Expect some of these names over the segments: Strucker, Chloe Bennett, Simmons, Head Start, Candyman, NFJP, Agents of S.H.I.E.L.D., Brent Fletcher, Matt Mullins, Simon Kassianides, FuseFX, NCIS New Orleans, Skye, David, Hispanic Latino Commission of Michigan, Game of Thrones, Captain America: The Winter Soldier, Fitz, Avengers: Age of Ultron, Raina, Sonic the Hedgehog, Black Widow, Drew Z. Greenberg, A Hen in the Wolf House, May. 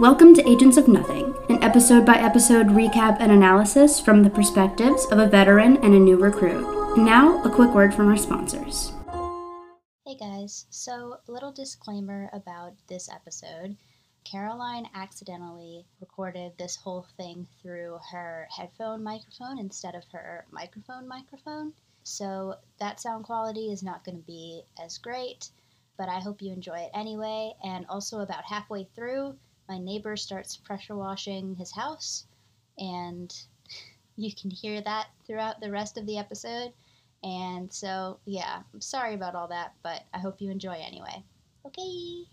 Welcome to Agents of Nothing, an episode-by-episode recap and analysis from the perspectives of a veteran and a new recruit. And now, a quick word from our sponsors. Hey guys, so a little disclaimer about this episode. Caroline accidentally recorded this whole thing through her headphone microphone instead of her microphone. So that sound quality is not going to be as great, but I hope you enjoy it anyway. And also about halfway through, my neighbor starts pressure washing his house, and you can hear that throughout the rest of the episode. And so, yeah, I'm sorry about all that, but I hope you enjoy anyway. Okay.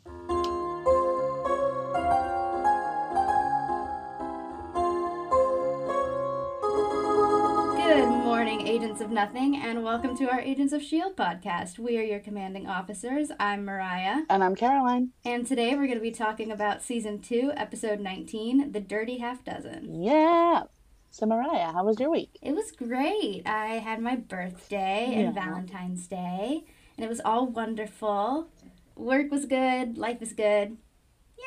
Good morning, Agents of Nothing, and welcome to our Agents of S.H.I.E.L.D. podcast. We are your commanding officers. I'm Mariah. And I'm Caroline. And today we're going to be talking about Season 2, Episode 19, The Dirty Half Dozen. Yeah! So Mariah, how was your week? It was great. I had my birthday and Valentine's Day, and it was all wonderful. Work was good. Life is good.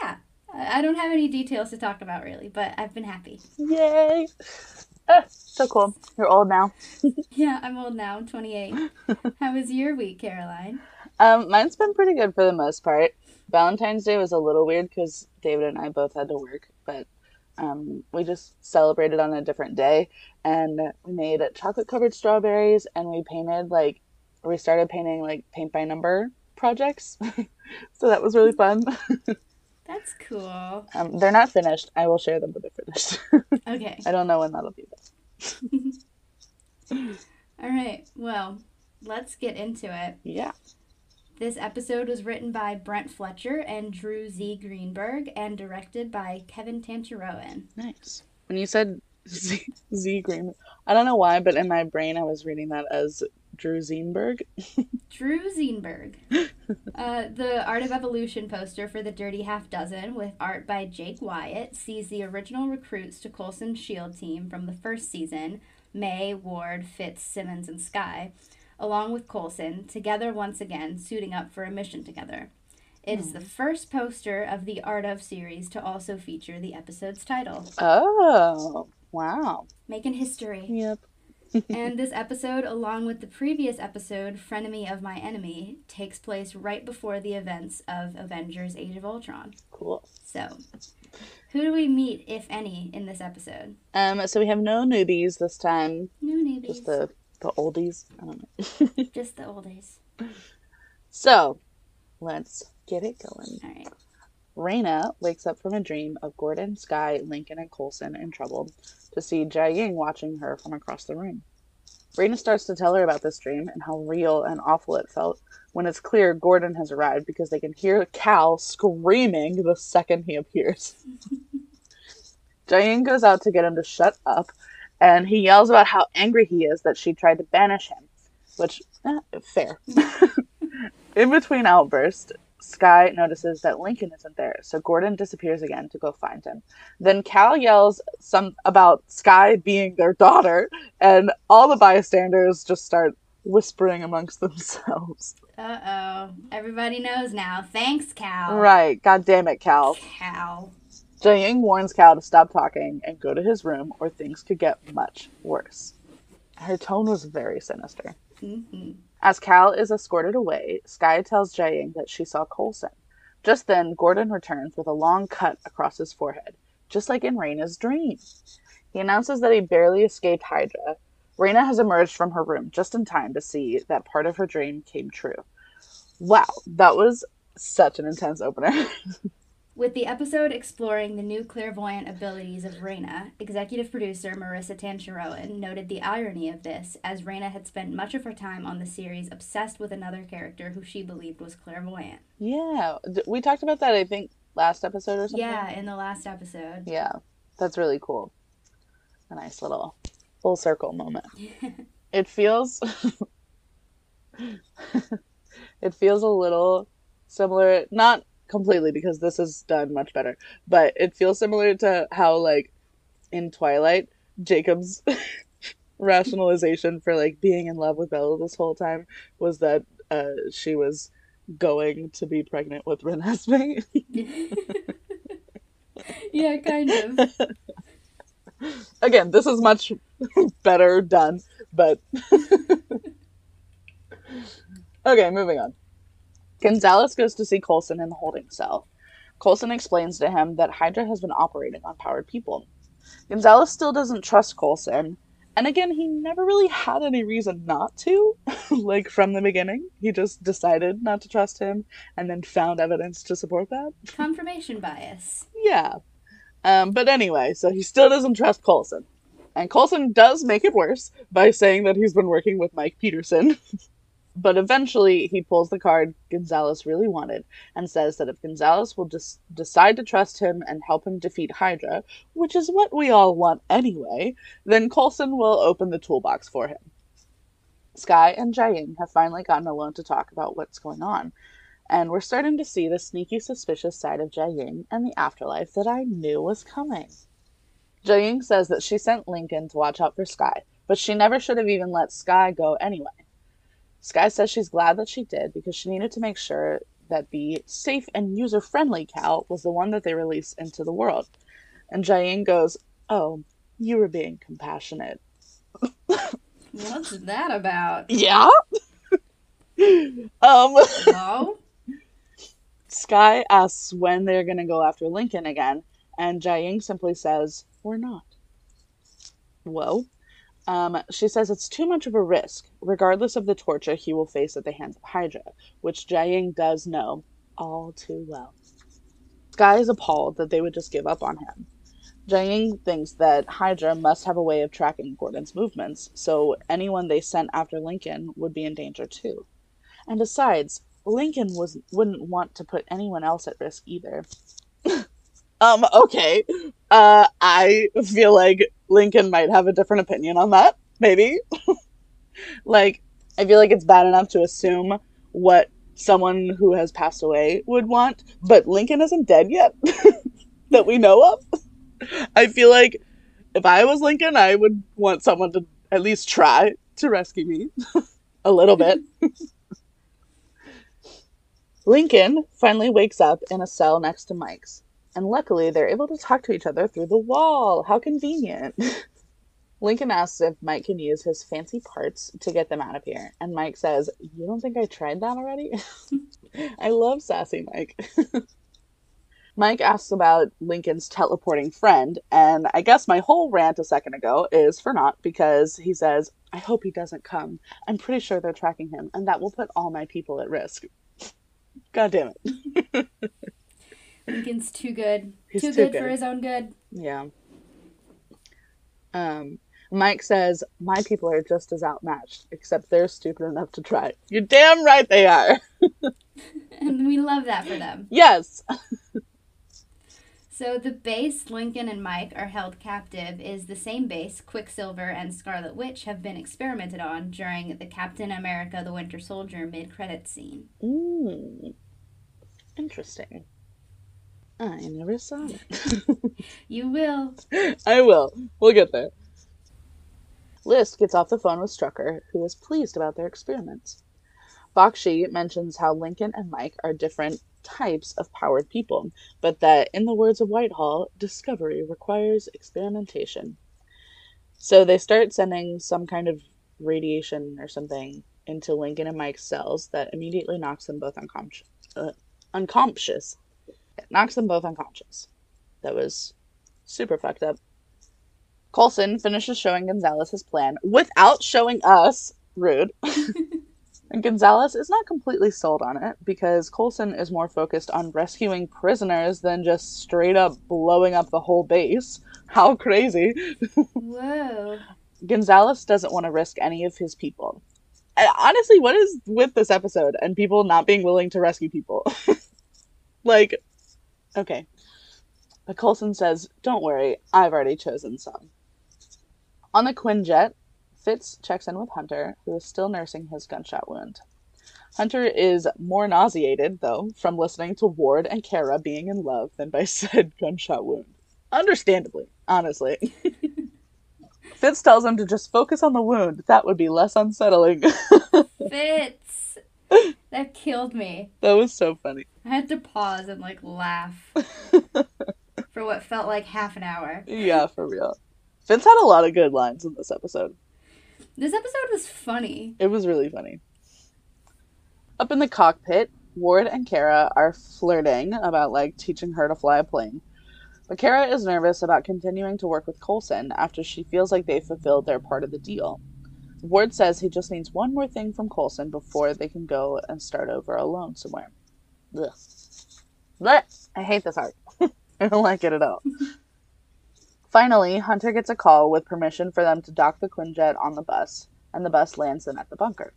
Yeah. I don't have any details to talk about, really, but I've been happy. Yay! Oh, so cool. You're old now. Yeah, I'm old now. I'm 28. How was your week, Caroline? Mine's been pretty good for the most part. Valentine's Day was a little weird because David and I both had to work, but we just celebrated on a different day, and we made chocolate-covered strawberries, and we painted, we started painting, paint-by-number projects, so that was really fun. That's cool. They're not finished. I will share them when they're finished. Okay. I don't know when that'll be. All right. Well, let's get into it. Yeah. This episode was written by Brent Fletcher and Drew Z. Greenberg and directed by Kevin Tancherowen. Nice. When you said Z. Greenberg, I don't know why, but in my brain I was reading that as Drew Zenberg. Drew Zenberg. The Art of Evolution poster for The Dirty Half Dozen, with art by Jake Wyatt, sees the original recruits to Coulson's S.H.I.E.L.D. team from the first season, May, Ward, Fitz, Simmons, and Skye, along with Coulson, together once again, suiting up for a mission together. It is the first poster of the Art of series to also feature the episode's title. Oh, wow. Making history. Yep. And this episode, along with the previous episode, Frenemy of My Enemy, takes place right before the events of Avengers: Age of Ultron. Cool. So, who do we meet, if any, in this episode? So we have no newbies this time. No newbies. Just the oldies. I don't know. Just the oldies. So, let's get it going. All right. Raina wakes up from a dream of Gordon, Skye, Lincoln, and Coulson in trouble to see JiaYing watching her from across the room. Raina starts to tell her about this dream and how real and awful it felt when it's clear Gordon has arrived because they can hear Cal screaming the second he appears. JiaYing goes out to get him to shut up, and he yells about how angry he is that she tried to banish him, which, fair. In between outbursts, Skye notices that Lincoln isn't there, so Gordon disappears again to go find him. Then Cal yells about Skye being their daughter, and all the bystanders just start whispering amongst themselves. Uh-oh. Everybody knows now. Thanks, Cal. Right. God damn it, Cal. Cal. JiaYing warns Cal to stop talking and go to his room, or things could get much worse. Her tone was very sinister. Mm-hmm. As Cal is escorted away, Skye tells JiaYing that she saw Coulson. Just then, Gordon returns with a long cut across his forehead, just like in Raina's dream. He announces that he barely escaped Hydra. Raina has emerged from her room just in time to see that part of her dream came true. Wow, that was such an intense opener. With the episode exploring the new clairvoyant abilities of Raina, executive producer Marissa Tancherowen noted the irony of this, as Raina had spent much of her time on the series obsessed with another character who she believed was clairvoyant. Yeah, we talked about that, I think, last episode or something? Yeah, in the last episode. Yeah, that's really cool. A nice little full circle moment. It feels... It feels a little similar, not completely, because this is done much better, but it feels similar to how, in Twilight, Jacob's rationalization for, being in love with Bella this whole time was that she was going to be pregnant with Renesmee. Yeah, kind of. Again, this is much better done, but... Okay, moving on. Gonzales goes to see Coulson in the holding cell. Coulson explains to him that Hydra has been operating on powered people. Gonzales still doesn't trust Coulson, and again, he never really had any reason not to, like, from the beginning. He just decided not to trust him, and then found evidence to support that. Confirmation bias. Yeah. But anyway, so he still doesn't trust Coulson. And Coulson does make it worse by saying that he's been working with Mike Peterson. But eventually, he pulls the card Gonzales really wanted and says that if Gonzales will just decide to trust him and help him defeat Hydra, which is what we all want anyway, then Coulson will open the toolbox for him. Skye and JiaYing have finally gotten alone to talk about what's going on, and we're starting to see the sneaky, suspicious side of JiaYing and the afterlife that I knew was coming. JiaYing says that she sent Lincoln to watch out for Skye, but she never should have even let Skye go anyway. Skye says she's glad that she did because she needed to make sure that the safe and user-friendly Cal was the one that they released into the world. And JiaYing goes, "Oh, you were being compassionate." What's that about? Yeah? Hello? Skye asks when they're going to go after Lincoln again, and JiaYing simply says, "We're not." Whoa. She says it's too much of a risk, regardless of the torture he will face at the hands of Hydra, which JiaYing does know all too well. Skye is appalled that they would just give up on him. JiaYing thinks that Hydra must have a way of tracking Gordon's movements, so anyone they sent after Lincoln would be in danger too. And besides, Lincoln wouldn't want to put anyone else at risk either. Okay. I feel like Lincoln might have a different opinion on that, maybe. Like, I feel like it's bad enough to assume what someone who has passed away would want, but Lincoln isn't dead yet that we know of. I feel like if I was Lincoln, I would want someone to at least try to rescue me a little bit. Lincoln finally wakes up in a cell next to Mike's. And luckily, they're able to talk to each other through the wall. How convenient. Lincoln asks if Mike can use his fancy parts to get them out of here. And Mike says, "You don't think I tried that already?" I love sassy Mike. Mike asks about Lincoln's teleporting friend. And I guess my whole rant a second ago is for naught because he says, "I hope he doesn't come. I'm pretty sure they're tracking him. And that will put all my people at risk." God damn it. Lincoln's too good. He's too good for his own good. Yeah. Mike says, "My people are just as outmatched, except they're stupid enough to try." You're damn right they are. And we love that for them. Yes. So the base Lincoln and Mike are held captive is the same base Quicksilver and Scarlet Witch have been experimented on during the Captain America: The Winter Soldier mid-credits scene. Ooh. Interesting. I never saw it. You will. I will. We'll get there. List gets off the phone with Strucker, who is pleased about their experiments. Bakshi mentions how Lincoln and Mike are different types of powered people, but that, in the words of Whitehall, discovery requires experimentation. So they start sending some kind of radiation or something into Lincoln and Mike's cells that immediately knocks them both unconscious. It knocks them both unconscious. That was super fucked up. Coulson finishes showing Gonzales his plan without showing us. Rude. And Gonzales is not completely sold on it because Coulson is more focused on rescuing prisoners than just straight up blowing up the whole base. How crazy. Whoa. Gonzales doesn't want to risk any of his people. And honestly, what is with this episode and people not being willing to rescue people? Like... Okay. But Coulson says, "Don't worry, I've already chosen some." On the Quinjet, Fitz checks in with Hunter, who is still nursing his gunshot wound. Hunter is more nauseated, though, from listening to Ward and Kara being in love than by said gunshot wound. Understandably, honestly. Fitz tells him to just focus on the wound. That would be less unsettling. Fitz! That killed me. That was so funny. I had to pause and, like, laugh. for what felt like half an hour. Yeah, for real. Fitz had a lot of good lines in this episode. This episode was funny. It was really funny. Up in the cockpit, Ward and Kara are flirting about, like, teaching her to fly a plane. But Kara is nervous about continuing to work with Coulson after she feels like they've fulfilled their part of the deal. Ward says he just needs one more thing from Coulson before they can go and start over alone somewhere. Ugh. Blech. I hate this art. I don't like it at all. Finally, Hunter gets a call with permission for them to dock the Quinjet on the bus, and the bus lands them at the bunker.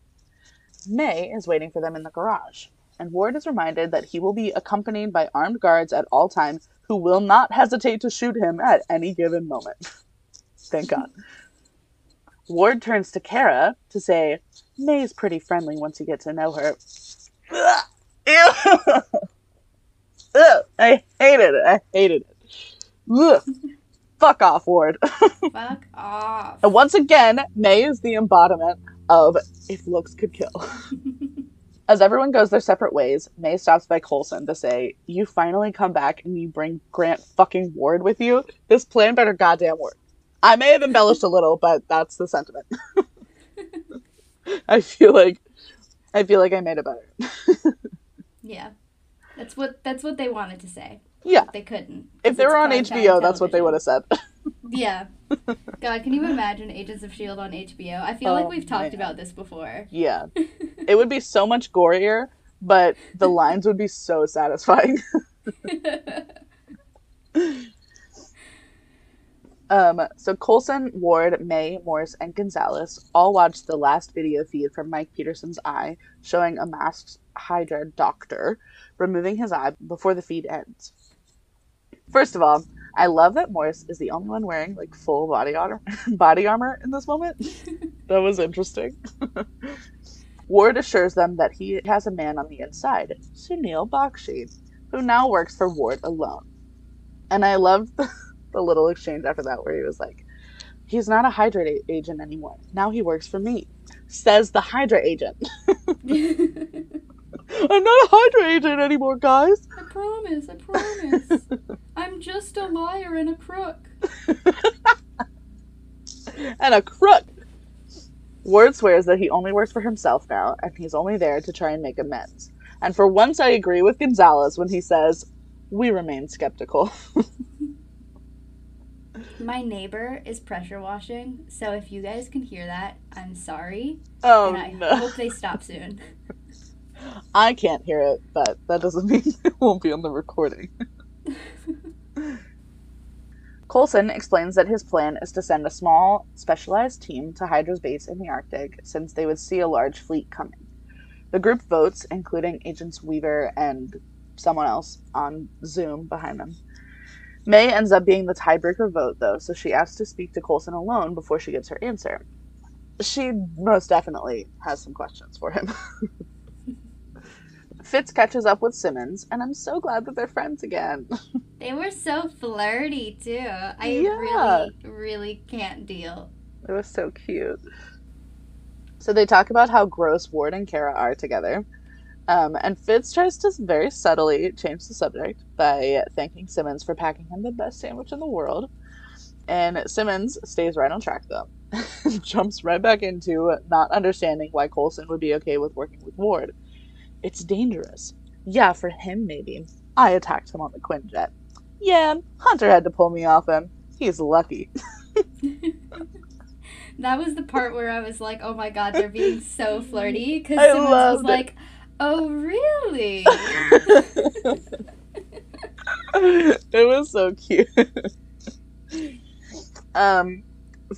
May is waiting for them in the garage, and Ward is reminded that he will be accompanied by armed guards at all times who will not hesitate to shoot him at any given moment. Thank God. Ward turns to Kara to say, May's pretty friendly once you get to know her. Ugh. Ugh. I hated it. Ugh. Fuck off, Ward. Fuck off. And once again, May is the embodiment of if looks could kill. As everyone goes their separate ways, May stops by Coulson to say, you finally come back and you bring Grant fucking Ward with you? This plan better goddamn work. I may have embellished a little, but that's the sentiment. I feel like I made it better. Yeah. That's what they wanted to say. Yeah. They couldn't. If they were on HBO, that's what they would have said. Yeah. God, can you imagine Agents of S.H.I.E.L.D. on HBO? I feel like we've talked about this before. Yeah. It would be so much gorier, but the lines would be so satisfying. So Coulson, Ward, May, Morris, and Gonzales all watched the last video feed from Mike Peterson's eye showing a masked Hydra doctor removing his eye before the feed ends. First of all, I love that Morris is the only one wearing, like, full body armor in this moment. That was interesting. Ward assures them that he has a man on the inside, Sunil Bakshi, who now works for Ward alone. And I love the little exchange after that where he was like, he's not a Hydra agent anymore. Now he works for me. Says the Hydra agent. I'm not a Hydra agent anymore, guys. I promise. I'm just a liar and a crook. And a crook. Ward swears that he only works for himself now, and he's only there to try and make amends. And for once, I agree with Gonzales when he says, we remain skeptical. My neighbor is pressure washing, so if you guys can hear that, I'm sorry. Oh, and I hope they stop soon. I can't hear it, but that doesn't mean it won't be on the recording. Coulson explains that his plan is to send a small, specialized team to Hydra's base in the Arctic, since they would see a large fleet coming. The group votes, including Agents Weaver and someone else on Zoom behind them. May ends up being the tiebreaker vote, though, so she asks to speak to Coulson alone before she gives her answer. She most definitely has some questions for him. Fitz catches up with Simmons, and I'm so glad that they're friends again. They were so flirty, too. I really can't deal. It was so cute. So they talk about how gross Ward and Kara are together. And Fitz tries to very subtly change the subject by thanking Simmons for packing him the best sandwich in the world. And Simmons stays right on track, though. Jumps right back into not understanding why Coulson would be okay with working with Ward. It's dangerous. Yeah, for him, maybe. I attacked him on the Quinjet. Yeah, Hunter had to pull me off him. He's lucky. That was the part where I was like, oh my god, they're being so flirty. Because Simmons was like... it. Oh, really? It was so cute.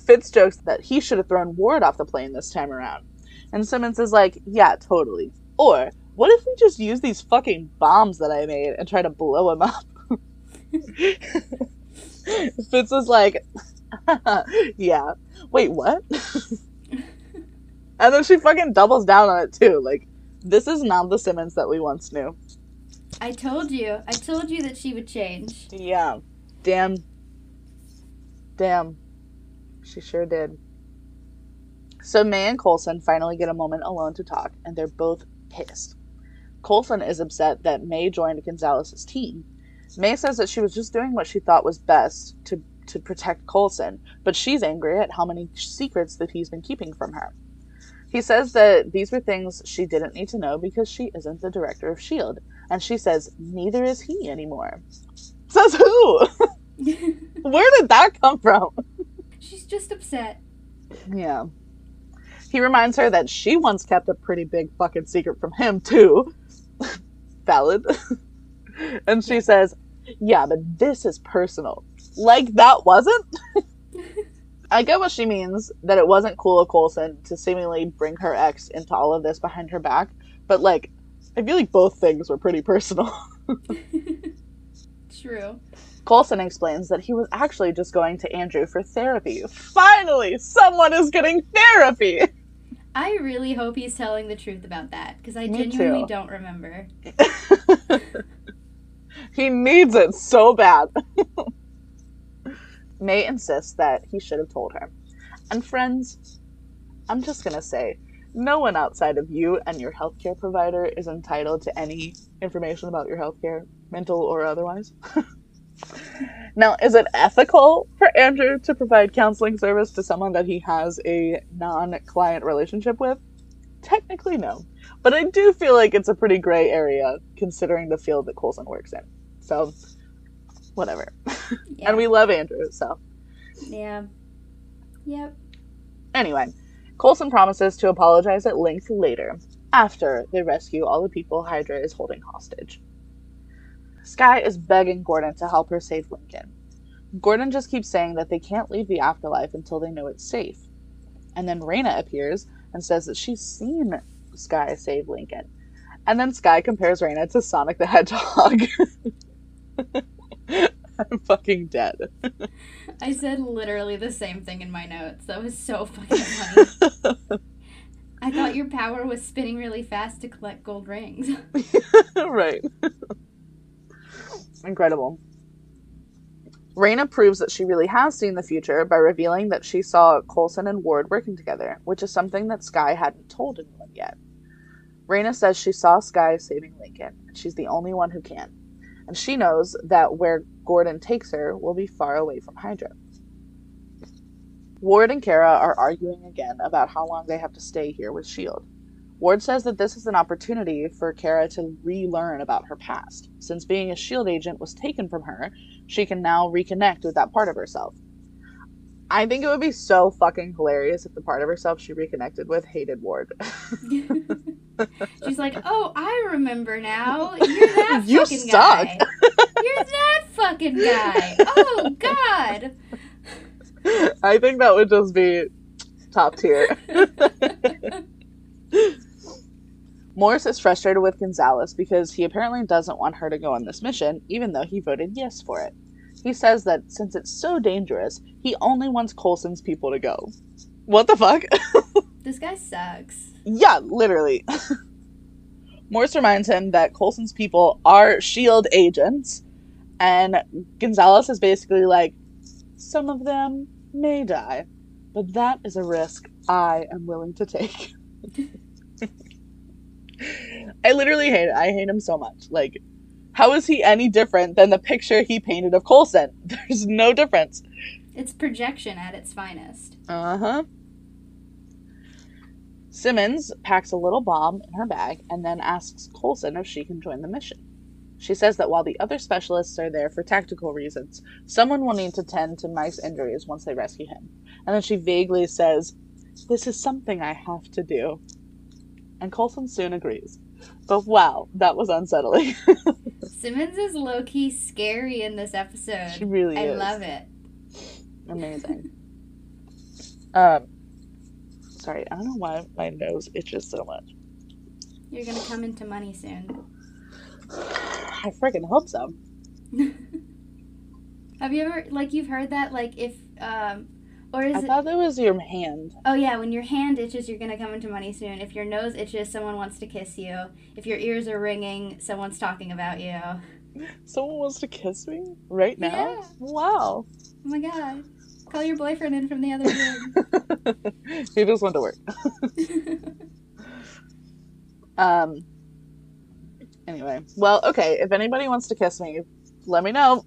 Fitz jokes that he should have thrown Ward off the plane this time around. And Simmons is like, yeah, totally. Or, what if we just use these fucking bombs that I made and try to blow him up? Fitz is like, yeah. Wait, what? And then she fucking doubles down on it, too. Like, this is not the Simmons that we once knew. I told you that she would change. Yeah. Damn. She sure did. So May and Coulson finally get a moment alone to talk, and they're both pissed. Coulson is upset that May joined Gonzales' team, May says that she was just doing what she thought was best to protect Coulson, but she's angry at how many secrets that he's been keeping from her. He says that these were things she didn't need to know because she isn't the director of S.H.I.E.L.D., and she says neither is he anymore. Says who? Where did that come from? She's just upset. Yeah. He reminds her that she once kept a pretty big fucking secret from him, too. Valid. And she says, yeah, but this is personal. Like, that wasn't? I get what she means, that it wasn't cool of Coulson to seemingly bring her ex into all of this behind her back, but, like, I feel like both things were pretty personal. True. Coulson explains that he was actually just going to Andrew for therapy. Finally! Someone is getting therapy! I really hope he's telling the truth about that, because I genuinely don't remember. He needs it so bad. May insists that he should have told her. And friends, I'm just going to say, no one outside of you and your healthcare provider is entitled to any information about your healthcare, mental or otherwise. Now, is it ethical for Andrew to provide counseling service to someone that he has a non-client relationship with? Technically, no. But I do feel like it's a pretty gray area, considering the field that Coulson works in. So, whatever. Yeah. And we love Andrew, so. Yeah. Yep. Anyway, Coulson promises to apologize at length later, after they rescue all the people Hydra is holding hostage. Skye is begging Gordon to help her save Lincoln. Gordon just keeps saying that they can't leave the afterlife until they know it's safe. And then Raina appears and says that she's seen Skye save Lincoln. And then Skye compares Raina to Sonic the Hedgehog. I'm fucking dead. I said literally the same thing in my notes. That was so fucking funny. I thought your power was spinning really fast to collect gold rings. Right. Incredible. Raina proves that she really has seen the future by revealing that she saw Coulson and Ward working together, which is something that Skye hadn't told anyone yet. Raina says she saw Skye saving Lincoln, and she's the only one who can. And she knows that where Gordon takes her will be far away from Hydra. Ward and Kara are arguing again about how long they have to stay here with S.H.I.E.L.D. Ward says that this is an opportunity for Kara to relearn about her past. Since being a S.H.I.E.L.D. agent was taken from her, she can now reconnect with that part of herself. I think it would be so fucking hilarious if the part of herself she reconnected with hated Ward. She's like, oh, I remember now. You're that fucking guy. You're that fucking guy. Oh, God. I think that would just be top tier. Morris is frustrated with Gonzales because he apparently doesn't want her to go on this mission, even though he voted yes for it. He says that since it's so dangerous, he only wants Coulson's people to go. What the fuck? This guy sucks. Yeah, literally. Morris reminds him that Coulson's people are S.H.I.E.L.D. agents, and Gonzales is basically like, some of them may die, but that is a risk I am willing to take. I literally hate it. I hate him so much. Like, how is he any different than the picture he painted of Coulson? There's no difference. It's projection at its finest. Uh-huh. Simmons packs a little bomb in her bag and then asks Coulson if she can join the mission. She says that while the other specialists are there for tactical reasons, someone will need to tend to Mike's injuries once they rescue him. And then she vaguely says, this is something I have to do. And Coulson soon agrees. But wow, that was unsettling. Simmons is low-key scary in this episode. She really is. I love it. Amazing. Sorry, I don't know why my nose itches so much. You're going to come into money soon. I freaking hope so. Have you ever, like, you've heard that, like, if, or is I thought that was your hand. Oh, yeah. When your hand itches, you're going to come into money soon. If your nose itches, someone wants to kiss you. If your ears are ringing, someone's talking about you. Someone wants to kiss me right now? Yeah. Wow. Oh, my God. Call your boyfriend in from the other room. He just went to work. Anyway. Well, okay. If anybody wants to kiss me, let me know.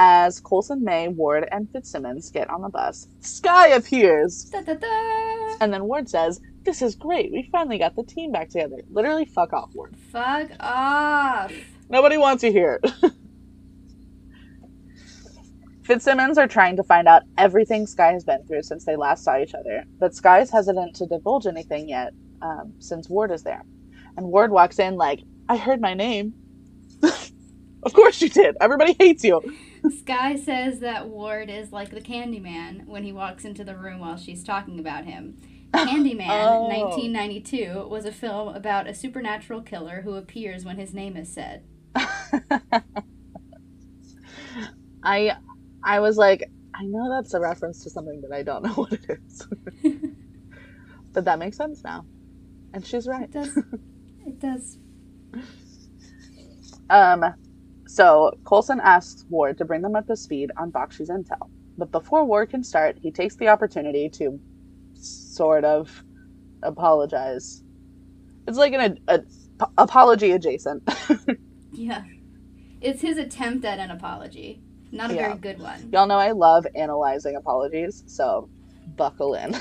As Coulson, May, Ward, and Fitzsimmons get on the bus, Skye appears. Da, da, da. And then Ward says, "This is great. We finally got the team back together." Literally, fuck off, Ward. Fuck off. Nobody wants you here. Fitzsimmons are trying to find out everything Skye has been through since they last saw each other, but Skye's hesitant to divulge anything yet, since Ward is there. And Ward walks in like, "I heard my name." Of course you did. Everybody hates you. Skye says that Ward is like the Candyman when he walks into the room while she's talking about him. Candyman, 1992, was a film about a supernatural killer who appears when his name is said. I was like, I know that's a reference to something, but I don't know what it is. But that makes sense now. And she's right. It does. It does. So Coulson asks Ward to bring them up to speed on Bakshi's intel. But before Ward can start, he takes the opportunity to sort of apologize. It's like an apology adjacent. Yeah. It's his attempt at an apology. Not a very good one. Y'all know I love analyzing apologies, so buckle in.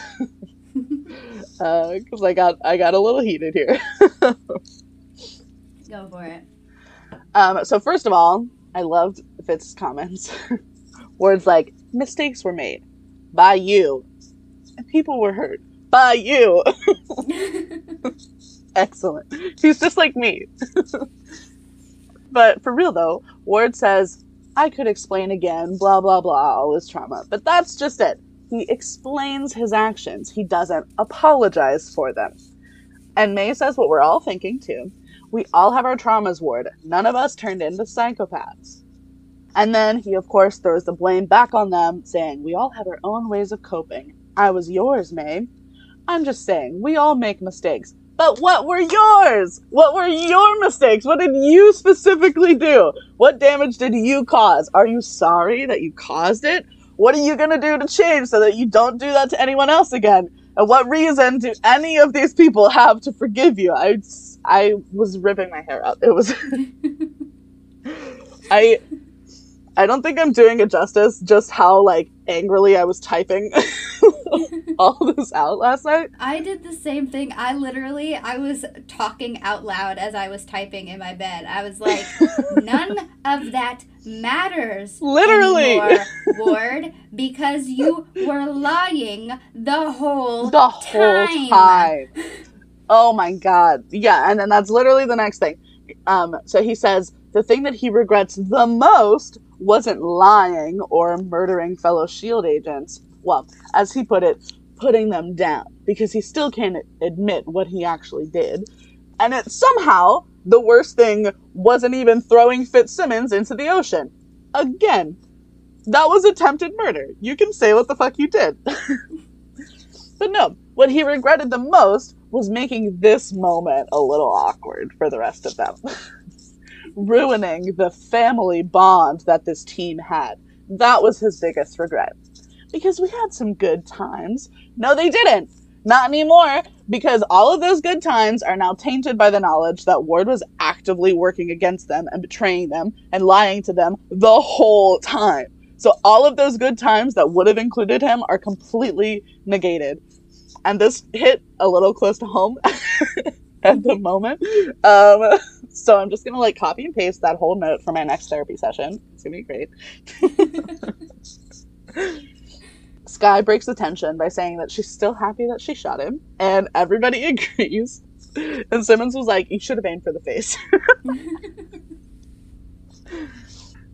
Because I got a little heated here. Go for it. So first of all, I loved Fitz's comments. Words like, "Mistakes were made by you. And people were hurt by you." Excellent. He's just like me. But for real though, Ward says, "I could explain again, blah, blah, blah, all this trauma." But that's just it. He explains his actions. He doesn't apologize for them. And May says what we're all thinking too. "We all have our traumas, Ward. None of us turned into psychopaths." And then he, of course, throws the blame back on them, saying, "We all have our own ways of coping. I was yours, May. I'm just saying, we all make mistakes. But what were yours? What were your mistakes? What did you specifically do? What damage did you cause? Are you sorry that you caused it? What are you going to do to change so that you don't do that to anyone else again? And what reason do any of these people have to forgive you?" I was ripping my hair out. It was... I don't think I'm doing it justice, just how, angrily I was typing all this out last night. I did the same thing. I was talking out loud as I was typing in my bed. I was like, none of that matters anymore, Ward, because you were lying the whole time. Oh, my God. Yeah, and then that's literally the next thing. So he says the thing that he regrets the most wasn't lying or murdering fellow S.H.I.E.L.D. agents. Well, as he put it, putting them down, because he still can't admit what he actually did. And it somehow, the worst thing wasn't even throwing Fitzsimmons into the ocean. Again, that was attempted murder. You can say what the fuck you did. But no, what he regretted the most was making this moment a little awkward for the rest of them. Ruining the family bond that this team had. That was his biggest regret. Because we had some good times. No, they didn't. Not anymore. Because all of those good times are now tainted by the knowledge that Ward was actively working against them and betraying them and lying to them the whole time. So all of those good times that would have included him are completely negated. And this hit a little close to home at the moment. So I'm just going to copy and paste that whole note for my next therapy session. It's going to be great. Skye breaks the tension by saying that she's still happy that she shot him. And everybody agrees. And Simmons was like, "You should have aimed for the face."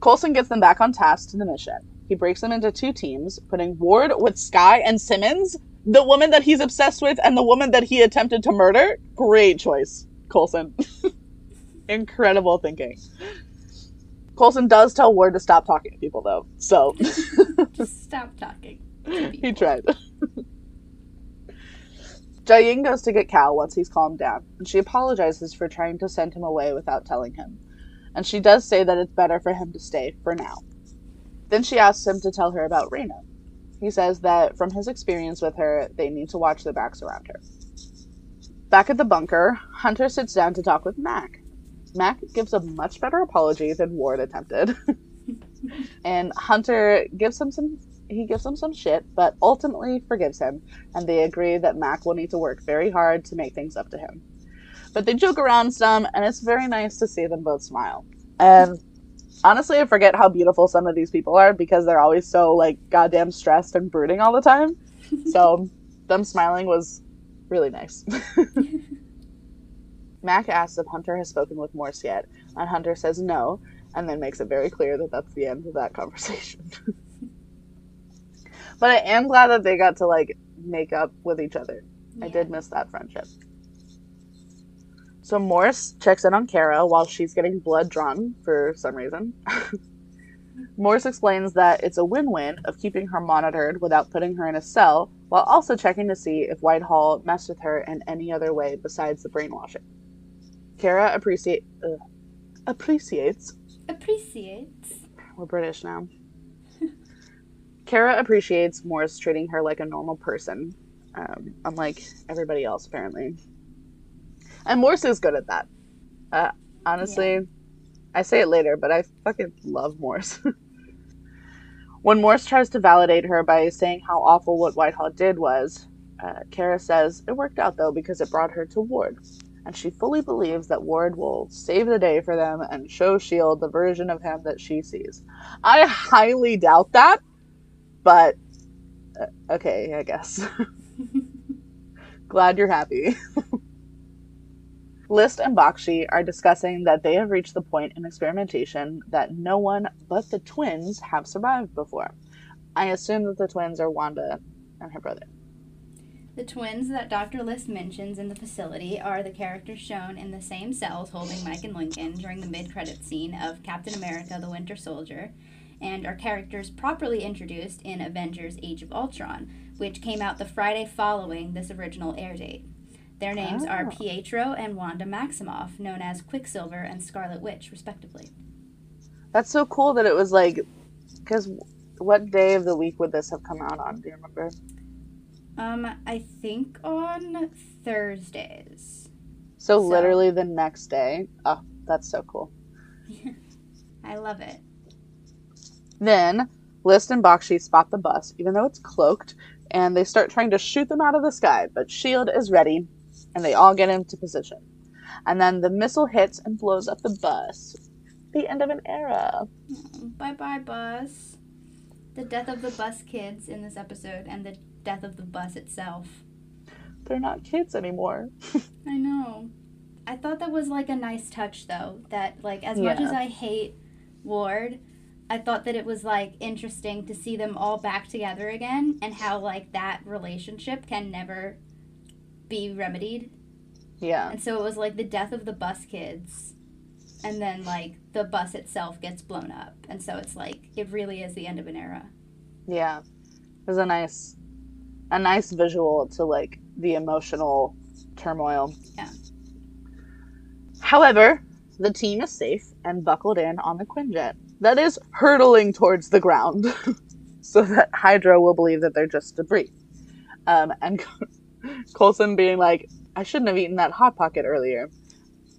Coulson gets them back on task to the mission. He breaks them into two teams, putting Ward with Skye and Simmons, the woman that he's obsessed with and the woman that he attempted to murder. Great choice, Coulson. Incredible thinking. Coulson does tell Ward to stop talking to people, though. So just stop talking to people. He tried. JiaYing goes to get Cal once he's calmed down, and she apologizes for trying to send him away without telling him. And she does say that it's better for him to stay for now. Then she asks him to tell her about Raina. He says that from his experience with her, they need to watch their backs around her. Back at the bunker, Hunter sits down to talk with Mac. Mac gives a much better apology than Ward attempted. And Hunter gives him some shit, but ultimately forgives him, and they agree that Mac will need to work very hard to make things up to him. But they joke around some, and it's very nice to see them both smile. And honestly, I forget how beautiful some of these people are because they're always so, like, goddamn stressed and brooding all the time. So them smiling was really nice. Mac asks if Hunter has spoken with Morse yet, and Hunter says no, and then makes it very clear that that's the end of that conversation. But I am glad that they got to, like, make up with each other. Yeah. I did miss that friendship. So Morse checks in on Kara while she's getting blood drawn for some reason. Morse explains that it's a win-win of keeping her monitored without putting her in a cell, while also checking to see if Whitehall messed with her in any other way besides the brainwashing. Kara appreciates. We're British now. Kara appreciates Morris treating her like a normal person, unlike everybody else, apparently. And Morris is good at that. Honestly, yeah. I say it later, but I fucking love Morris. When Morris tries to validate her by saying how awful what Whitehall did was, Kara says, it worked out, though, because it brought her to Ward. And she fully believes that Ward will save the day for them and show S.H.I.E.L.D. the version of him that she sees. I highly doubt that, but okay, I guess. Glad you're happy. List and Bakshi are discussing that they have reached the point in experimentation that no one but the twins have survived before. I assume that the twins are Wanda and her brother. The twins that Dr. List mentions in the facility are the characters shown in the same cells holding Mike and Lincoln during the mid-credit scene of Captain America: The Winter Soldier, and are characters properly introduced in Avengers: Age of Ultron, which came out the Friday following this original air date. Their names are Pietro and Wanda Maximoff, known as Quicksilver and Scarlet Witch, respectively. That's so cool that it was like, because what day of the week would this have come out on? Do you remember? I think on Thursdays. So literally the next day. Oh, that's so cool. I love it. Then List and Bakshi spot the bus, even though it's cloaked, and they start trying to shoot them out of the sky, but S.H.I.E.L.D. is ready, and they all get into position. And then the missile hits and blows up the bus. The end of an era. Bye-bye, bus. The death of the bus kids in this episode, and the death of the bus itself. They're not kids anymore. I know. I thought that was, like, a nice touch, though, that, like, as much as I hate Ward, I thought that it was, like, interesting to see them all back together again, and how, like, that relationship can never be remedied. Yeah. And so it was, like, the death of the bus kids, and then, like, the bus itself gets blown up. And so it's, like, it really is the end of an era. Yeah. It was a nice visual to, like, the emotional turmoil. Yeah. However, the team is safe and buckled in on the Quinjet. That is hurtling towards the ground so that Hydra will believe that they're just debris. And Coulson being like, I shouldn't have eaten that Hot Pocket earlier.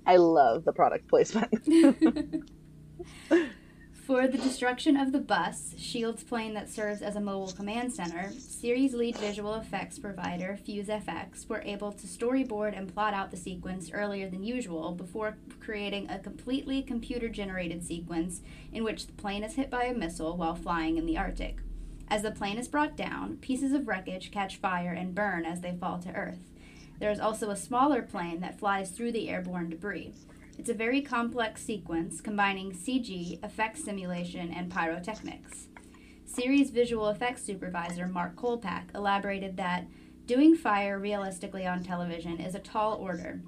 I love the product placement. For the destruction of the bus, S.H.I.E.L.D.'s plane that serves as a mobile command center, series lead visual effects provider FuseFX were able to storyboard and plot out the sequence earlier than usual before creating a completely computer-generated sequence in which the plane is hit by a missile while flying in the Arctic. As the plane is brought down, pieces of wreckage catch fire and burn as they fall to Earth. There is also a smaller plane that flies through the airborne debris. It's a very complex sequence combining CG, effects simulation, and pyrotechnics. Series visual effects supervisor Mark Kolpak elaborated that doing fire realistically on television is a tall order.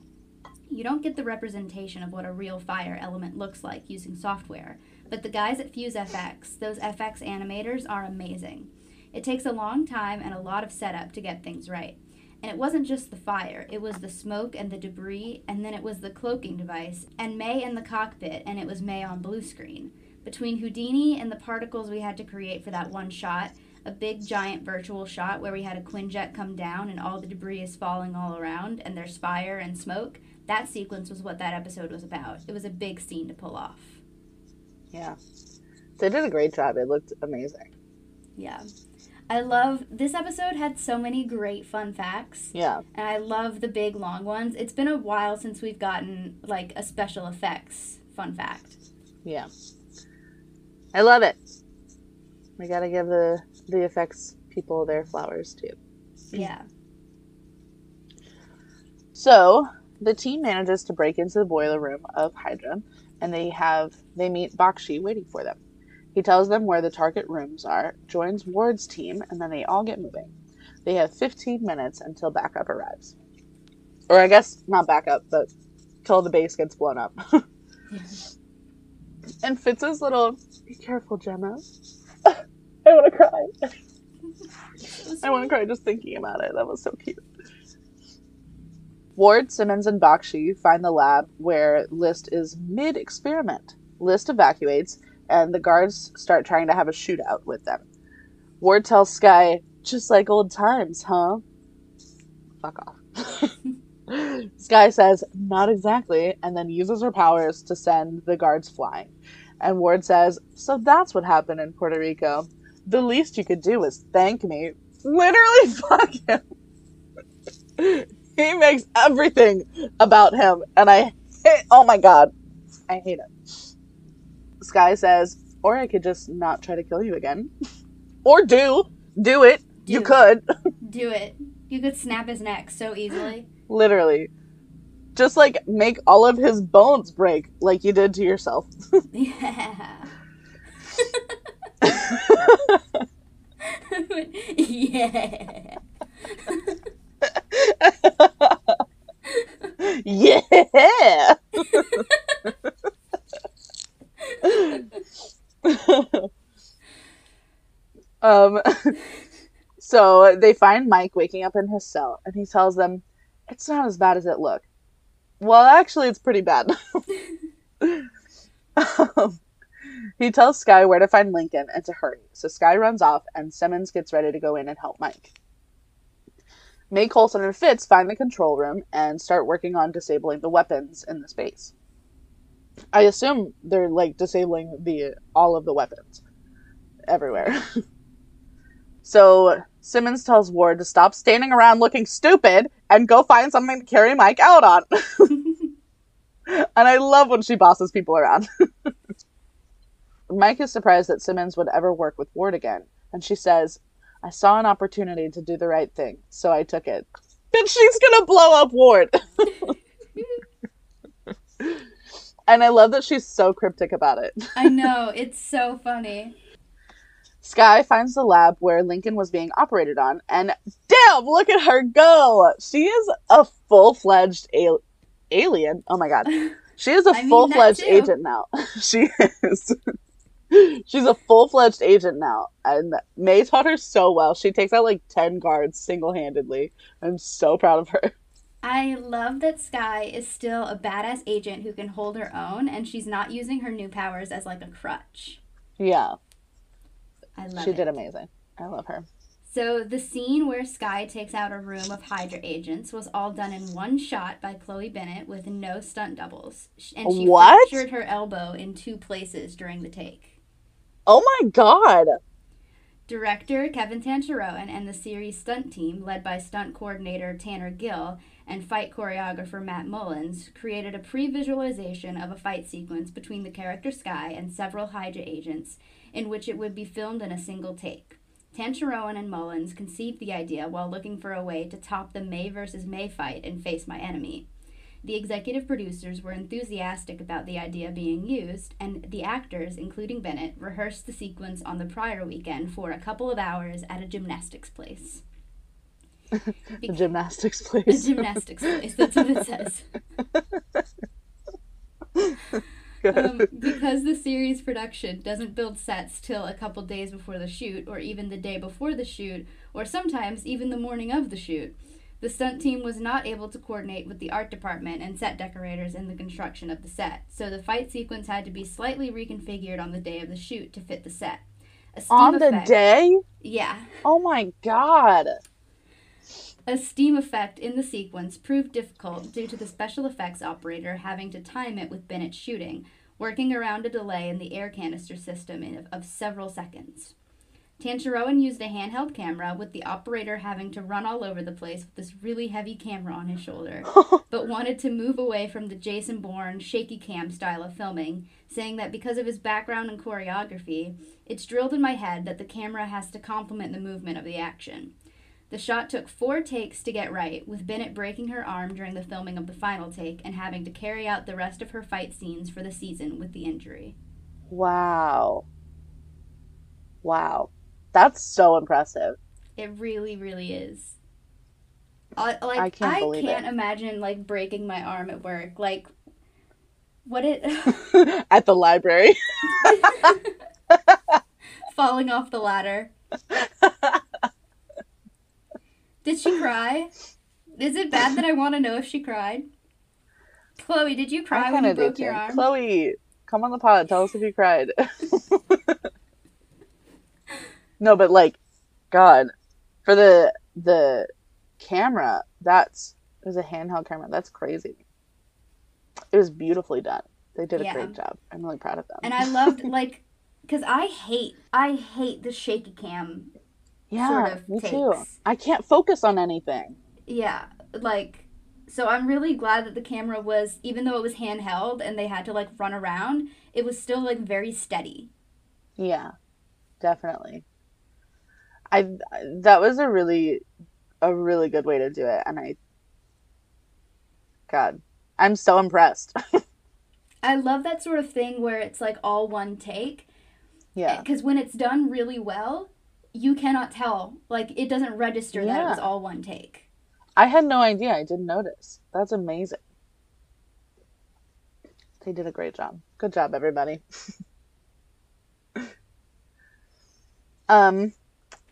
You don't get the representation of what a real fire element looks like using software, but the guys at FuseFX, those FX animators, are amazing. It takes a long time and a lot of setup to get things right. And it wasn't just the fire, it was the smoke and the debris, and then it was the cloaking device, and May in the cockpit, and it was May on blue screen. Between Houdini and the particles we had to create for that one shot, a big giant virtual shot where we had a Quinjet come down and all the debris is falling all around and there's fire and smoke. That sequence was what that episode was about. It was a big scene to pull off. Yeah. They did a great job. It looked amazing. Yeah. I love... This episode had so many great fun facts. Yeah. And I love the big, long ones. It's been a while since we've gotten, like, a special effects fun fact. Yeah. I love it. We gotta give the effects people their flowers, too. Yeah. So, the team manages to break into the boiler room of Hydra, and they meet Bakshi waiting for them. He tells them where the target rooms are, joins Ward's team, and then they all get moving. They have 15 minutes until backup arrives. Or I guess not backup, but till the base gets blown up. Yeah. And Fitz's little, be careful, Gemma. I want to cry. I want to cry just thinking about it. That was so cute. Ward, Simmons, and Bakshi find the lab where List is mid-experiment. List evacuates, and the guards start trying to have a shootout with them. Ward tells Skye, just like old times, huh? Fuck off. Skye says, not exactly, and then uses her powers to send the guards flying. And Ward says, so that's what happened in Puerto Rico. The least you could do is thank me. Literally, fuck him. He makes everything about him, and oh my god, I hate him. Skye says, or I could just not try to kill you again. Or do it. You could. Do it. You could snap his neck so easily. Literally. Just like make all of his bones break like you did to yourself. Yeah. Yeah. Yeah. So they find Mike waking up in his cell, and he tells them, it's not as bad as it looked. Well, actually, it's pretty bad. He tells Skye where to find Lincoln and to hurry. So Skye runs off, and Simmons gets ready to go in and help Mike. May, Coulson, and Fitz find the control room and start working on disabling the weapons in the space. I assume they're, like, disabling all of the weapons everywhere. So Simmons tells Ward to stop standing around looking stupid and go find something to carry Mike out on. And I love when she bosses people around. Mike is surprised that Simmons would ever work with Ward again. And she says, I saw an opportunity to do the right thing, so I took it. Then she's going to blow up Ward. And I love that she's so cryptic about it. I know. It's so funny. Skye finds the lab where Lincoln was being operated on, and damn, look at her go! She is a full-fledged alien. Oh my god. She is a full-fledged agent now. She is. She's a full-fledged agent now, and May taught her so well. She takes out like 10 guards single-handedly. I'm so proud of her. I love that Skye is still a badass agent who can hold her own, and she's not using her new powers as, like, a crutch. Yeah. I love it. She did amazing. I love her. So the scene where Skye takes out a room of Hydra agents was all done in one shot by Chloe Bennett with no stunt doubles. And she fractured her elbow in 2 places during the take. Oh my god! Director Kevin Tancheroen and the series stunt team, led by stunt coordinator Tanner Gill and fight choreographer Matt Mullins, created a pre-visualization of a fight sequence between the character Skye and several Hydra agents in which it would be filmed in a single take. Tancheroen and Mullins conceived the idea while looking for a way to top the May versus May fight in Face My Enemy. The executive producers were enthusiastic about the idea being used, and the actors, including Bennett, rehearsed the sequence on the prior weekend for a couple of hours at a gymnastics place. A gymnastics place. A gymnastics place, that's what it says. Because the series production doesn't build sets till a couple days before the shoot, or even the day before the shoot, or sometimes even the morning of the shoot. The stunt team was not able to coordinate with the art department and set decorators in the construction of the set, so the fight sequence had to be slightly reconfigured on the day of the shoot to fit the set. A steam on effect. The day? Yeah. Oh my god. A steam effect in the sequence proved difficult due to the special effects operator having to time it with Bennett shooting, working around a delay in the air canister system of several seconds. Tancherowen used a handheld camera, with the operator having to run all over the place with this really heavy camera on his shoulder, but wanted to move away from the Jason Bourne shaky cam style of filming, saying that because of his background and choreography, it's drilled in my head that the camera has to complement the movement of the action. The shot took 4 takes to get right, with Bennett breaking her arm during the filming of the final take and having to carry out the rest of her fight scenes for the season with the injury. Wow. Wow. That's so impressive. It really, really is. I can't imagine, like, breaking my arm at work. Like, what it... at the library. Falling off the ladder. Did she cry? Is it bad that I want to know if she cried? Chloe, did you cry when you broke your arm? Chloe, come on the pod. Tell us if you cried. No, but, like, God, for the camera, it was a handheld camera. That's crazy. It was beautifully done. They did a great job. I'm really proud of them. And I loved, like, because I hate the shaky cam sort of takes. Yeah, me too. I can't focus on anything. Yeah, like, so I'm really glad that the camera was, even though it was handheld and they had to, like, run around, it was still, like, very steady. Yeah, definitely. That was a really good way to do it, and I'm so impressed. I love that sort of thing where it's like all one take. Yeah. Because when it's done really well, you cannot tell. Like, it doesn't register that it was all one take. I had no idea. I didn't notice. That's amazing. They did a great job. Good job, everybody.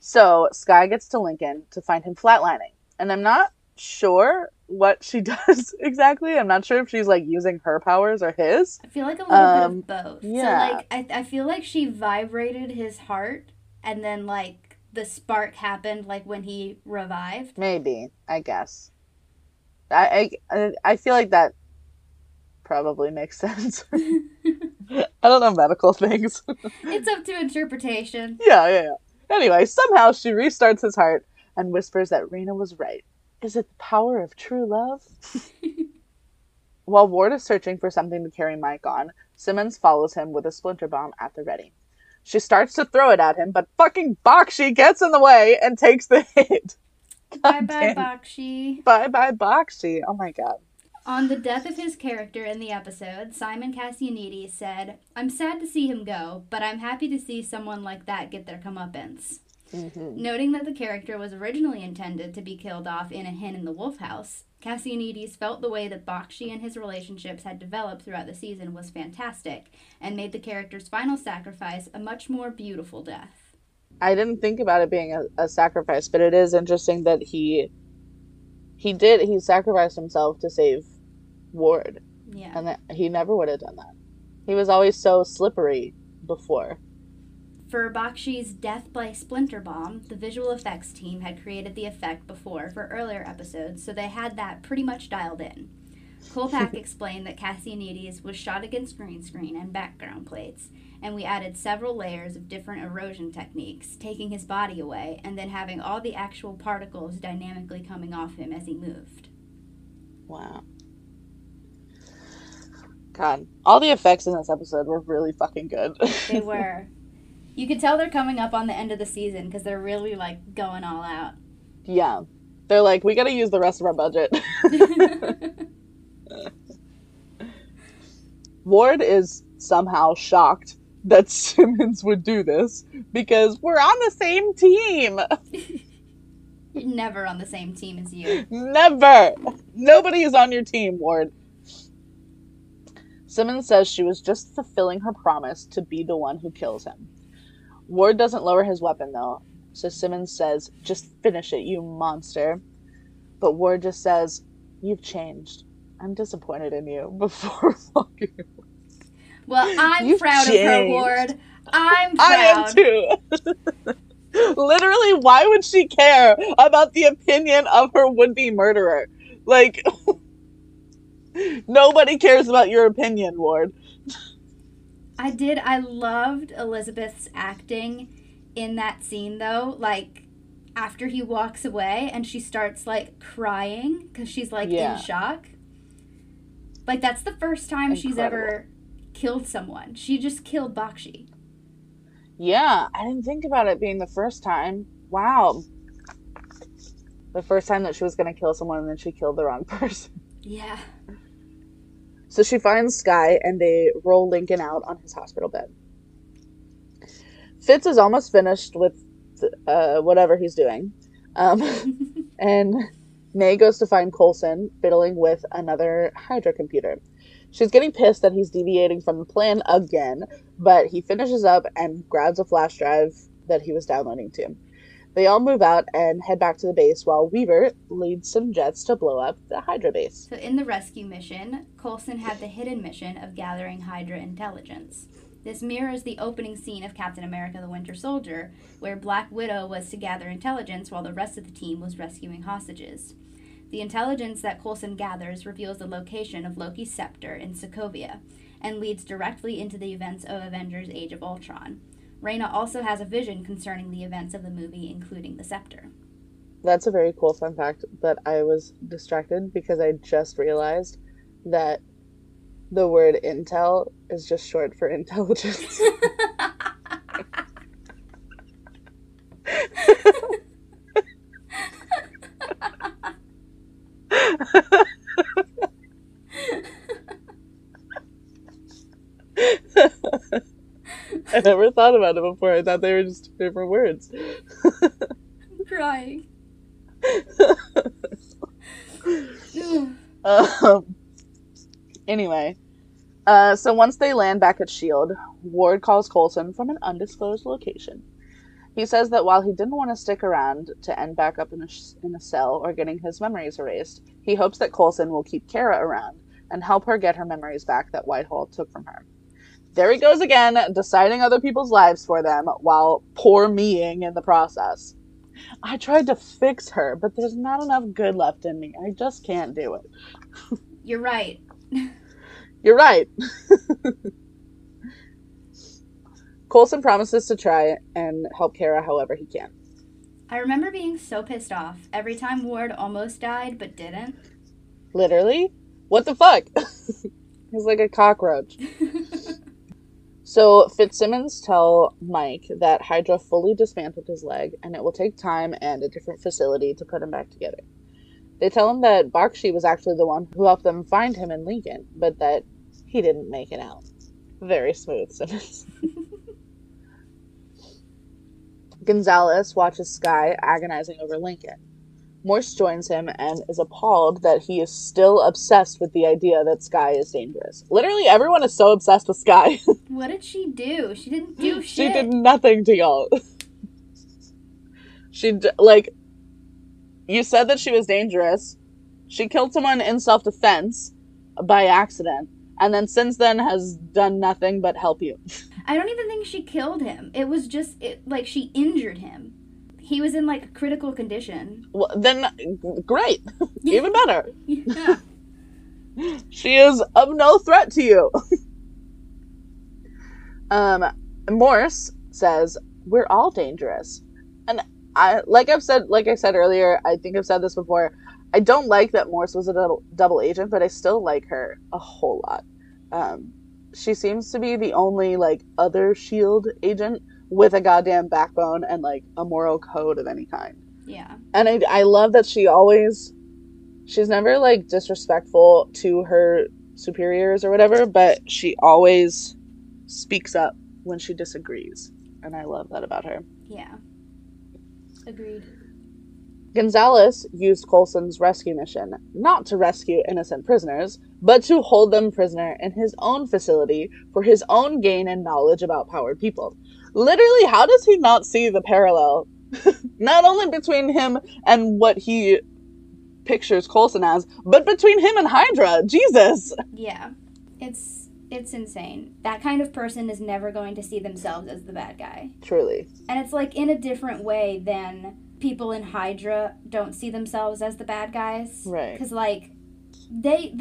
So Skye gets to Lincoln to find him flatlining, and I'm not sure what she does exactly. I'm not sure if she's, like, using her powers or his. I feel like a little bit of both. Yeah. So, like, I feel like she vibrated his heart, and then, like, the spark happened, like, when he revived. Maybe, I guess. I feel like that probably makes sense. I don't know medical things. It's up to interpretation. Yeah. Anyway, somehow she restarts his heart and whispers that Raina was right. Is it the power of true love? While Ward is searching for something to carry Mike on, Simmons follows him with a splinter bomb at the ready. She starts to throw it at him, but fucking Bakshi gets in the way and takes the hit. Bye-bye, Bakshi. Bye-bye, Bakshi. Oh, my God. On the death of his character in the episode, Simon Kassianides said, "I'm sad to see him go, but I'm happy to see someone like that get their comeuppance." Mm-hmm. Noting that the character was originally intended to be killed off in A Hen in the Wolf House, Kassianides felt the way that Bakshi and his relationships had developed throughout the season was fantastic, and made the character's final sacrifice a much more beautiful death. I didn't think about it being a sacrifice, but it is interesting that he sacrificed himself to save Ward. Yeah. And that he never would have done that. He was always so slippery before. For Bakshi's death by splinter bomb, the visual effects team had created the effect before for earlier episodes, so they had that pretty much dialed in. Kolpak explained that Kassianides was shot against green screen and background plates, and we added several layers of different erosion techniques, taking his body away and then having all the actual particles dynamically coming off him as he moved. Wow. God, all the effects in this episode were really fucking good. They were. You could tell they're coming up on the end of the season because they're really, like, going all out. Yeah. They're like, we gotta use the rest of our budget. Ward is somehow shocked that Simmons would do this because we're on the same team. You're never on the same team as you. Never. Nobody is on your team, Ward. Simmons says she was just fulfilling her promise to be the one who kills him. Ward doesn't lower his weapon, though, so Simmons says, "Just finish it, you monster." But Ward just says, "You've changed. I'm disappointed in you," before walking away. Well, I'm proud of her, Ward. I'm proud. I am too. Literally, why would she care about the opinion of her would-be murderer? Like, nobody cares about your opinion, Ward. I loved Elizabeth's acting in that scene, though. Like, after he walks away and she starts, like, crying because she's, like, in shock. Like, that's the first time she's ever killed someone. She just killed Bakshi. Yeah, I didn't think about it being the first time. Wow. The first time that she was going to kill someone and then she killed the wrong person. Yeah. So she finds Skye and they roll Lincoln out on his hospital bed. Fitz is almost finished with whatever he's doing. And May goes to find Coulson fiddling with another Hydra computer. She's getting pissed that he's deviating from the plan again, but he finishes up and grabs a flash drive that he was downloading to. They all move out and head back to the base while Weaver leads some jets to blow up the Hydra base. So in the rescue mission, Coulson had the hidden mission of gathering Hydra intelligence. This mirrors the opening scene of Captain America: The Winter Soldier, where Black Widow was to gather intelligence while the rest of the team was rescuing hostages. The intelligence that Coulson gathers reveals the location of Loki's scepter in Sokovia and leads directly into the events of Avengers: Age of Ultron. Raina also has a vision concerning the events of the movie, including the scepter. That's a very cool fun fact, but I was distracted because I just realized that the word intel is just short for intelligence. I never thought about it before. I thought they were just two different words. I'm crying. Anyway, so once they land back at S.H.I.E.L.D., Ward calls Coulson from an undisclosed location. He says that while he didn't want to stick around to end back up in a cell or getting his memories erased, he hopes that Coulson will keep Kara around and help her get her memories back that Whitehall took from her. There he goes again, deciding other people's lives for them while poor me-ing in the process. I tried to fix her, but there's not enough good left in me. I just can't do it. You're right. You're right. Coulson promises to try and help Kara however he can. I remember being so pissed off every time Ward almost died but didn't. Literally? What the fuck? He's like a cockroach. So Fitzsimmons tell Mike that Hydra fully dismantled his leg and it will take time and a different facility to put him back together. They tell him that Bakshi was actually the one who helped them find him in Lincoln, but that he didn't make it out. Very smooth, Simmons. Gonzales watches Skye agonizing over Lincoln. Morris joins him and is appalled that he is still obsessed with the idea that Skye is dangerous. Literally, everyone is so obsessed with Skye. What did she do? She didn't do shit. She did nothing to y'all. You said that she was dangerous. She killed someone in self-defense by accident. And then since then has done nothing but help you. I don't even think she killed him. It was just, she injured him. He was in, a critical condition. Well, then, great. Yeah. Even better. Yeah. She is of no threat to you. Morse says, we're all dangerous. And I think I've said this before, I don't like that Morse was a double agent, but I still like her a whole lot. She seems to be the only, other S.H.I.E.L.D. agent with a goddamn backbone and, a moral code of any kind. Yeah. And I love that she's never, disrespectful to her superiors or whatever, but she always speaks up when she disagrees. And I love that about her. Yeah. Agreed. Gonzales used Coulson's rescue mission not to rescue innocent prisoners, but to hold them prisoner in his own facility for his own gain and knowledge about powered people. Literally, how does he not see the parallel? Not only between him and what he pictures Coulson as, but between him and Hydra. Jesus. Yeah. It's It's insane. That kind of person is never going to see themselves as the bad guy. Truly. And it's like in a different way than people in Hydra don't see themselves as the bad guys. Right. Because like they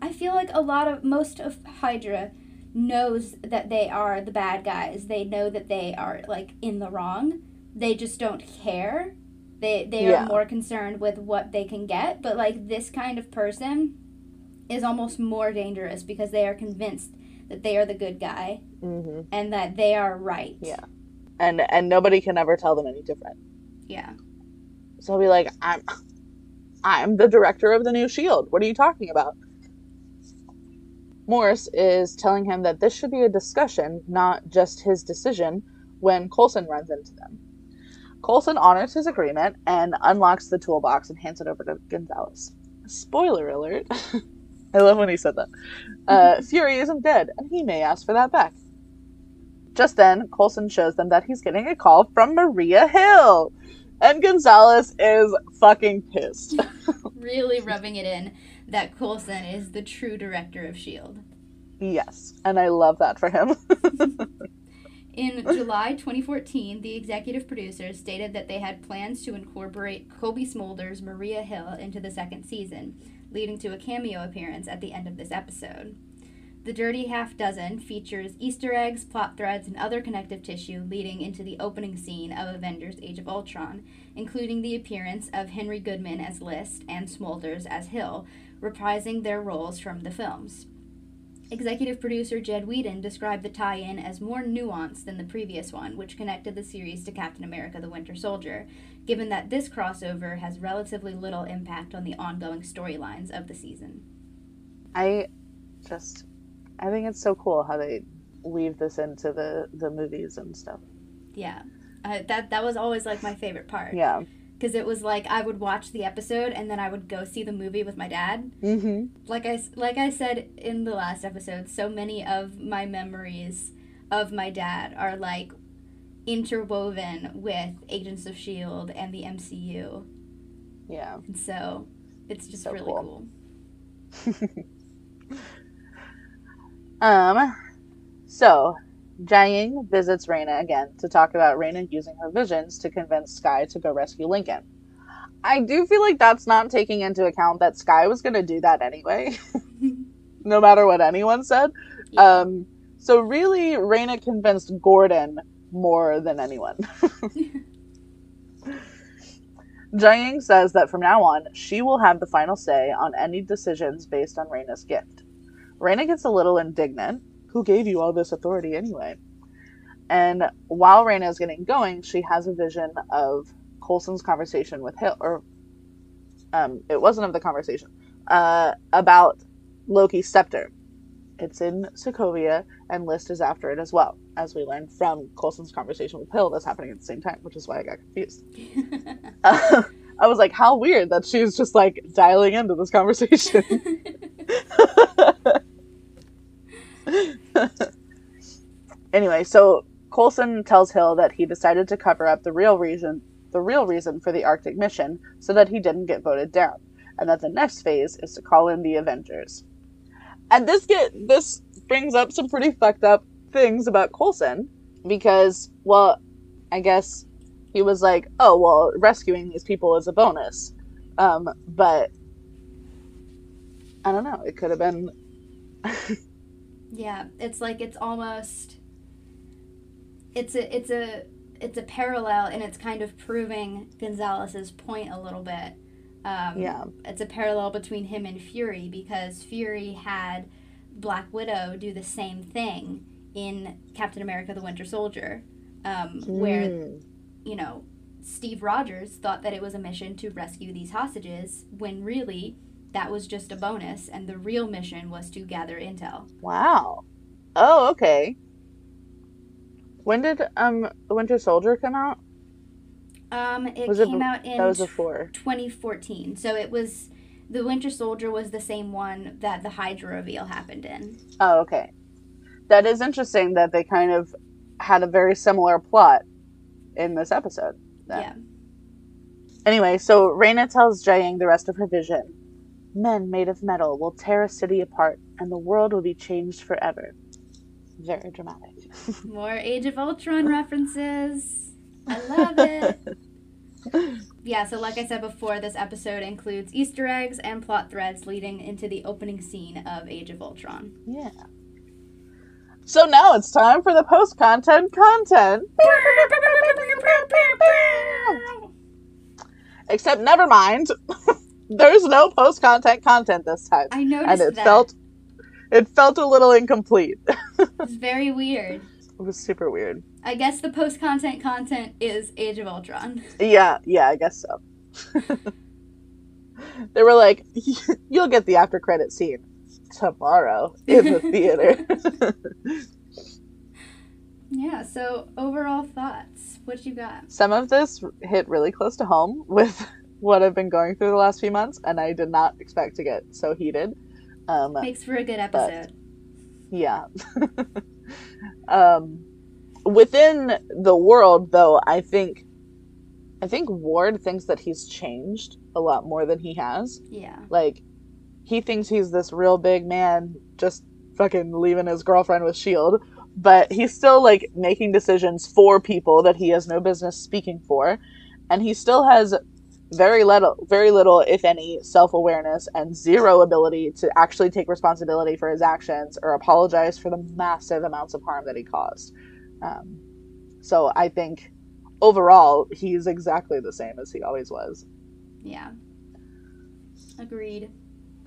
I feel like a lot of most of Hydra knows that they are the bad guys. They know that they are like in the wrong. They just don't care. They are more concerned with what they can get. But like this kind of person is almost more dangerous because they are convinced that they are the good guy and that they are right. Yeah. And nobody can ever tell them any different. Yeah. So I'll be like, I'm the director of the new S.H.I.E.L.D. What are you talking about? Morris is telling him that this should be a discussion, not just his decision, when Coulson runs into them. Coulson honors his agreement and unlocks the toolbox and hands it over to Gonzales. Spoiler alert. I love when he said that. Fury isn't dead, and he may ask for that back. Just then, Coulson shows them that he's getting a call from Maria Hill. And Gonzales is fucking pissed. Really rubbing it in that Coulson is the true director of S.H.I.E.L.D. Yes, and I love that for him. In July 2014, the executive producers stated that they had plans to incorporate Kobe Smulders' Maria Hill into the second season, leading to a cameo appearance at the end of this episode. The Dirty Half Dozen features Easter eggs, plot threads, and other connective tissue leading into the opening scene of Avengers: Age of Ultron, including the appearance of Henry Goodman as List and Smulders as Hill, reprising their roles from the films. Executive producer Jed Whedon described the tie-in as more nuanced than the previous one, which connected the series to Captain America: The Winter Soldier, given that this crossover has relatively little impact on the ongoing storylines of the season. I think it's so cool how they weave this into the movies and stuff. Yeah. That was always, like, my favorite part. Yeah. Because it was, like, I would watch the episode and then I would go see the movie with my dad. Mm-hmm. Like I said in the last episode, so many of my memories of my dad are, like, interwoven with Agents of S.H.I.E.L.D. and the MCU. Yeah. And so it's just so really cool. So, JiaYing visits Raina again to talk about Raina using her visions to convince Skye to go rescue Lincoln. I do feel like that's not taking into account that Skye was going to do that anyway, no matter what anyone said. Yeah. So really, Raina convinced Gordon more than anyone. JiaYing says that from now on, she will have the final say on any decisions based on Raina's gift. Raina gets a little indignant. Who gave you all this authority anyway? And while Raina is getting going, she has a vision of Coulson's conversation with Hill, or it wasn't of the conversation, about Loki's scepter. It's in Sokovia, and List is after it as well, as we learned from Coulson's conversation with Hill that's happening at the same time, which is why I got confused. I was like, how weird that she's just, like, dialing into this conversation. Anyway, so Coulson tells Hill that he decided to cover up the real reason for the Arctic mission so that he didn't get voted down, and that the next phase is to call in the Avengers. And this brings up some pretty fucked up things about Coulson, because, well, I guess he was like, oh, well, rescuing these people is a bonus. But I don't know. It could have been... Yeah, it's like it's almost... It's a parallel, and it's kind of proving Gonzales's point a little bit. Yeah. It's a parallel between him and Fury, because Fury had Black Widow do the same thing in Captain America: The Winter Soldier, where, you know, Steve Rogers thought that it was a mission to rescue these hostages, when really... that was just a bonus, and the real mission was to gather intel. Wow. Oh, okay. When did The Winter Soldier come out? It came out in 2014. So it was... The Winter Soldier was the same one that the Hydra reveal happened in. Oh, okay. That is interesting that they kind of had a very similar plot in this episode. Then. Yeah. Anyway, so Raina tells JiaYing the rest of her vision. Men made of metal will tear a city apart, and the world will be changed forever. Very dramatic. More Age of Ultron references. I love it. Yeah, so like I said before, this episode includes Easter eggs and plot threads leading into the opening scene of Age of Ultron. Yeah. So now it's time for the post-content content. Except never mind. There's no post-content content this time. I noticed that. And it felt a little incomplete. It's very weird. It was super weird. I guess the post-content content is Age of Ultron. Yeah, I guess so. They were like, you'll get the after-credit scene tomorrow in the theater. Yeah, so overall thoughts. What you got? Some of this hit really close to home with what I've been going through the last few months, and I did not expect to get so heated. Makes for a good episode. Yeah. Within the world, though, I think Ward thinks that he's changed a lot more than he has. Yeah. Like, he thinks he's this real big man just fucking leaving his girlfriend with S.H.I.E.L.D., but he's still, like, making decisions for people that he has no business speaking for, and he still has very little, if any, self-awareness and zero ability to actually take responsibility for his actions or apologize for the massive amounts of harm that he caused. So I think overall he's exactly the same as he always was. Yeah. Agreed.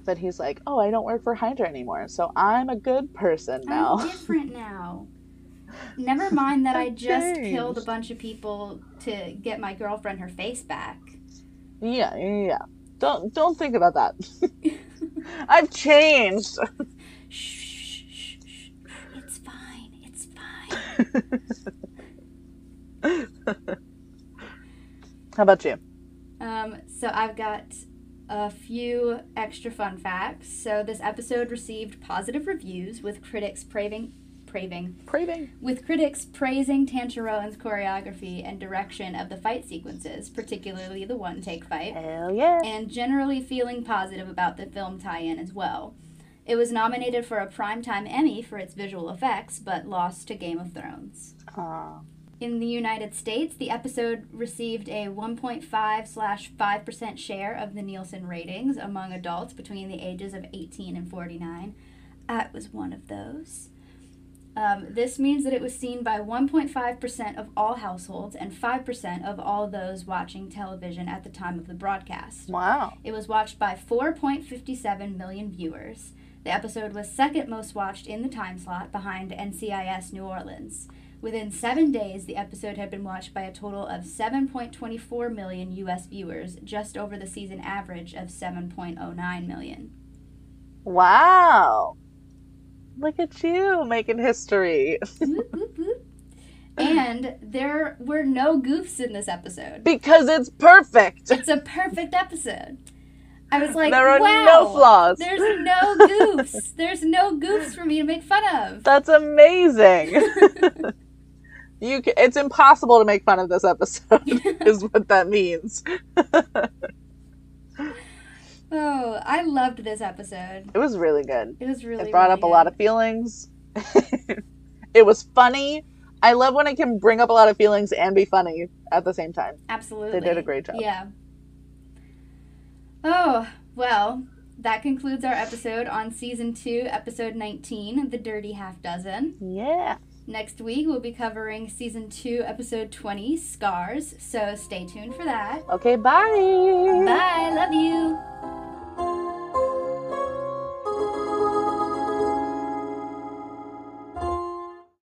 But he's like, oh, I don't work for Hydra anymore, so I'm a good person now. I'm different now. Never mind that I just killed a bunch of people to get my girlfriend her face back. Yeah. Don't think about that. I've changed. Shh. It's fine. How about you? So I've got a few extra fun facts. So this episode received positive reviews with critics praising Tantarowen's choreography and direction of the fight sequences, particularly the one-take fight. Hell yeah. And generally feeling positive about the film tie-in as well. It was nominated for a Primetime Emmy for its visual effects, but lost to Game of Thrones. Aww. In the United States, the episode received a 1.5/5% share of the Nielsen ratings among adults between the ages of 18 and 49. I was one of those. This means that it was seen by 1.5% of all households and 5% of all those watching television at the time of the broadcast. Wow. It was watched by 4.57 million viewers. The episode was second most watched in the time slot behind NCIS New Orleans. Within 7 days, the episode had been watched by a total of 7.24 million U.S. viewers, just over the season average of 7.09 million. Wow. Look at you, making history. And there were no goofs in this episode. Because it's perfect. It's a perfect episode. I was like, there are no flaws. There's no goofs. There's no goofs for me to make fun of. That's amazing. It's impossible to make fun of this episode, is what that means. Oh, I loved this episode. It was really good. It brought up a lot of feelings. It was funny. I love when it can bring up a lot of feelings and be funny at the same time. Absolutely. They did a great job. Yeah. Oh, well, that concludes our episode on Season 2, Episode 19, The Dirty Half Dozen. Yeah. Next week, we'll be covering Season 2, Episode 20, Scars, so stay tuned for that. Okay, bye. Bye, love you.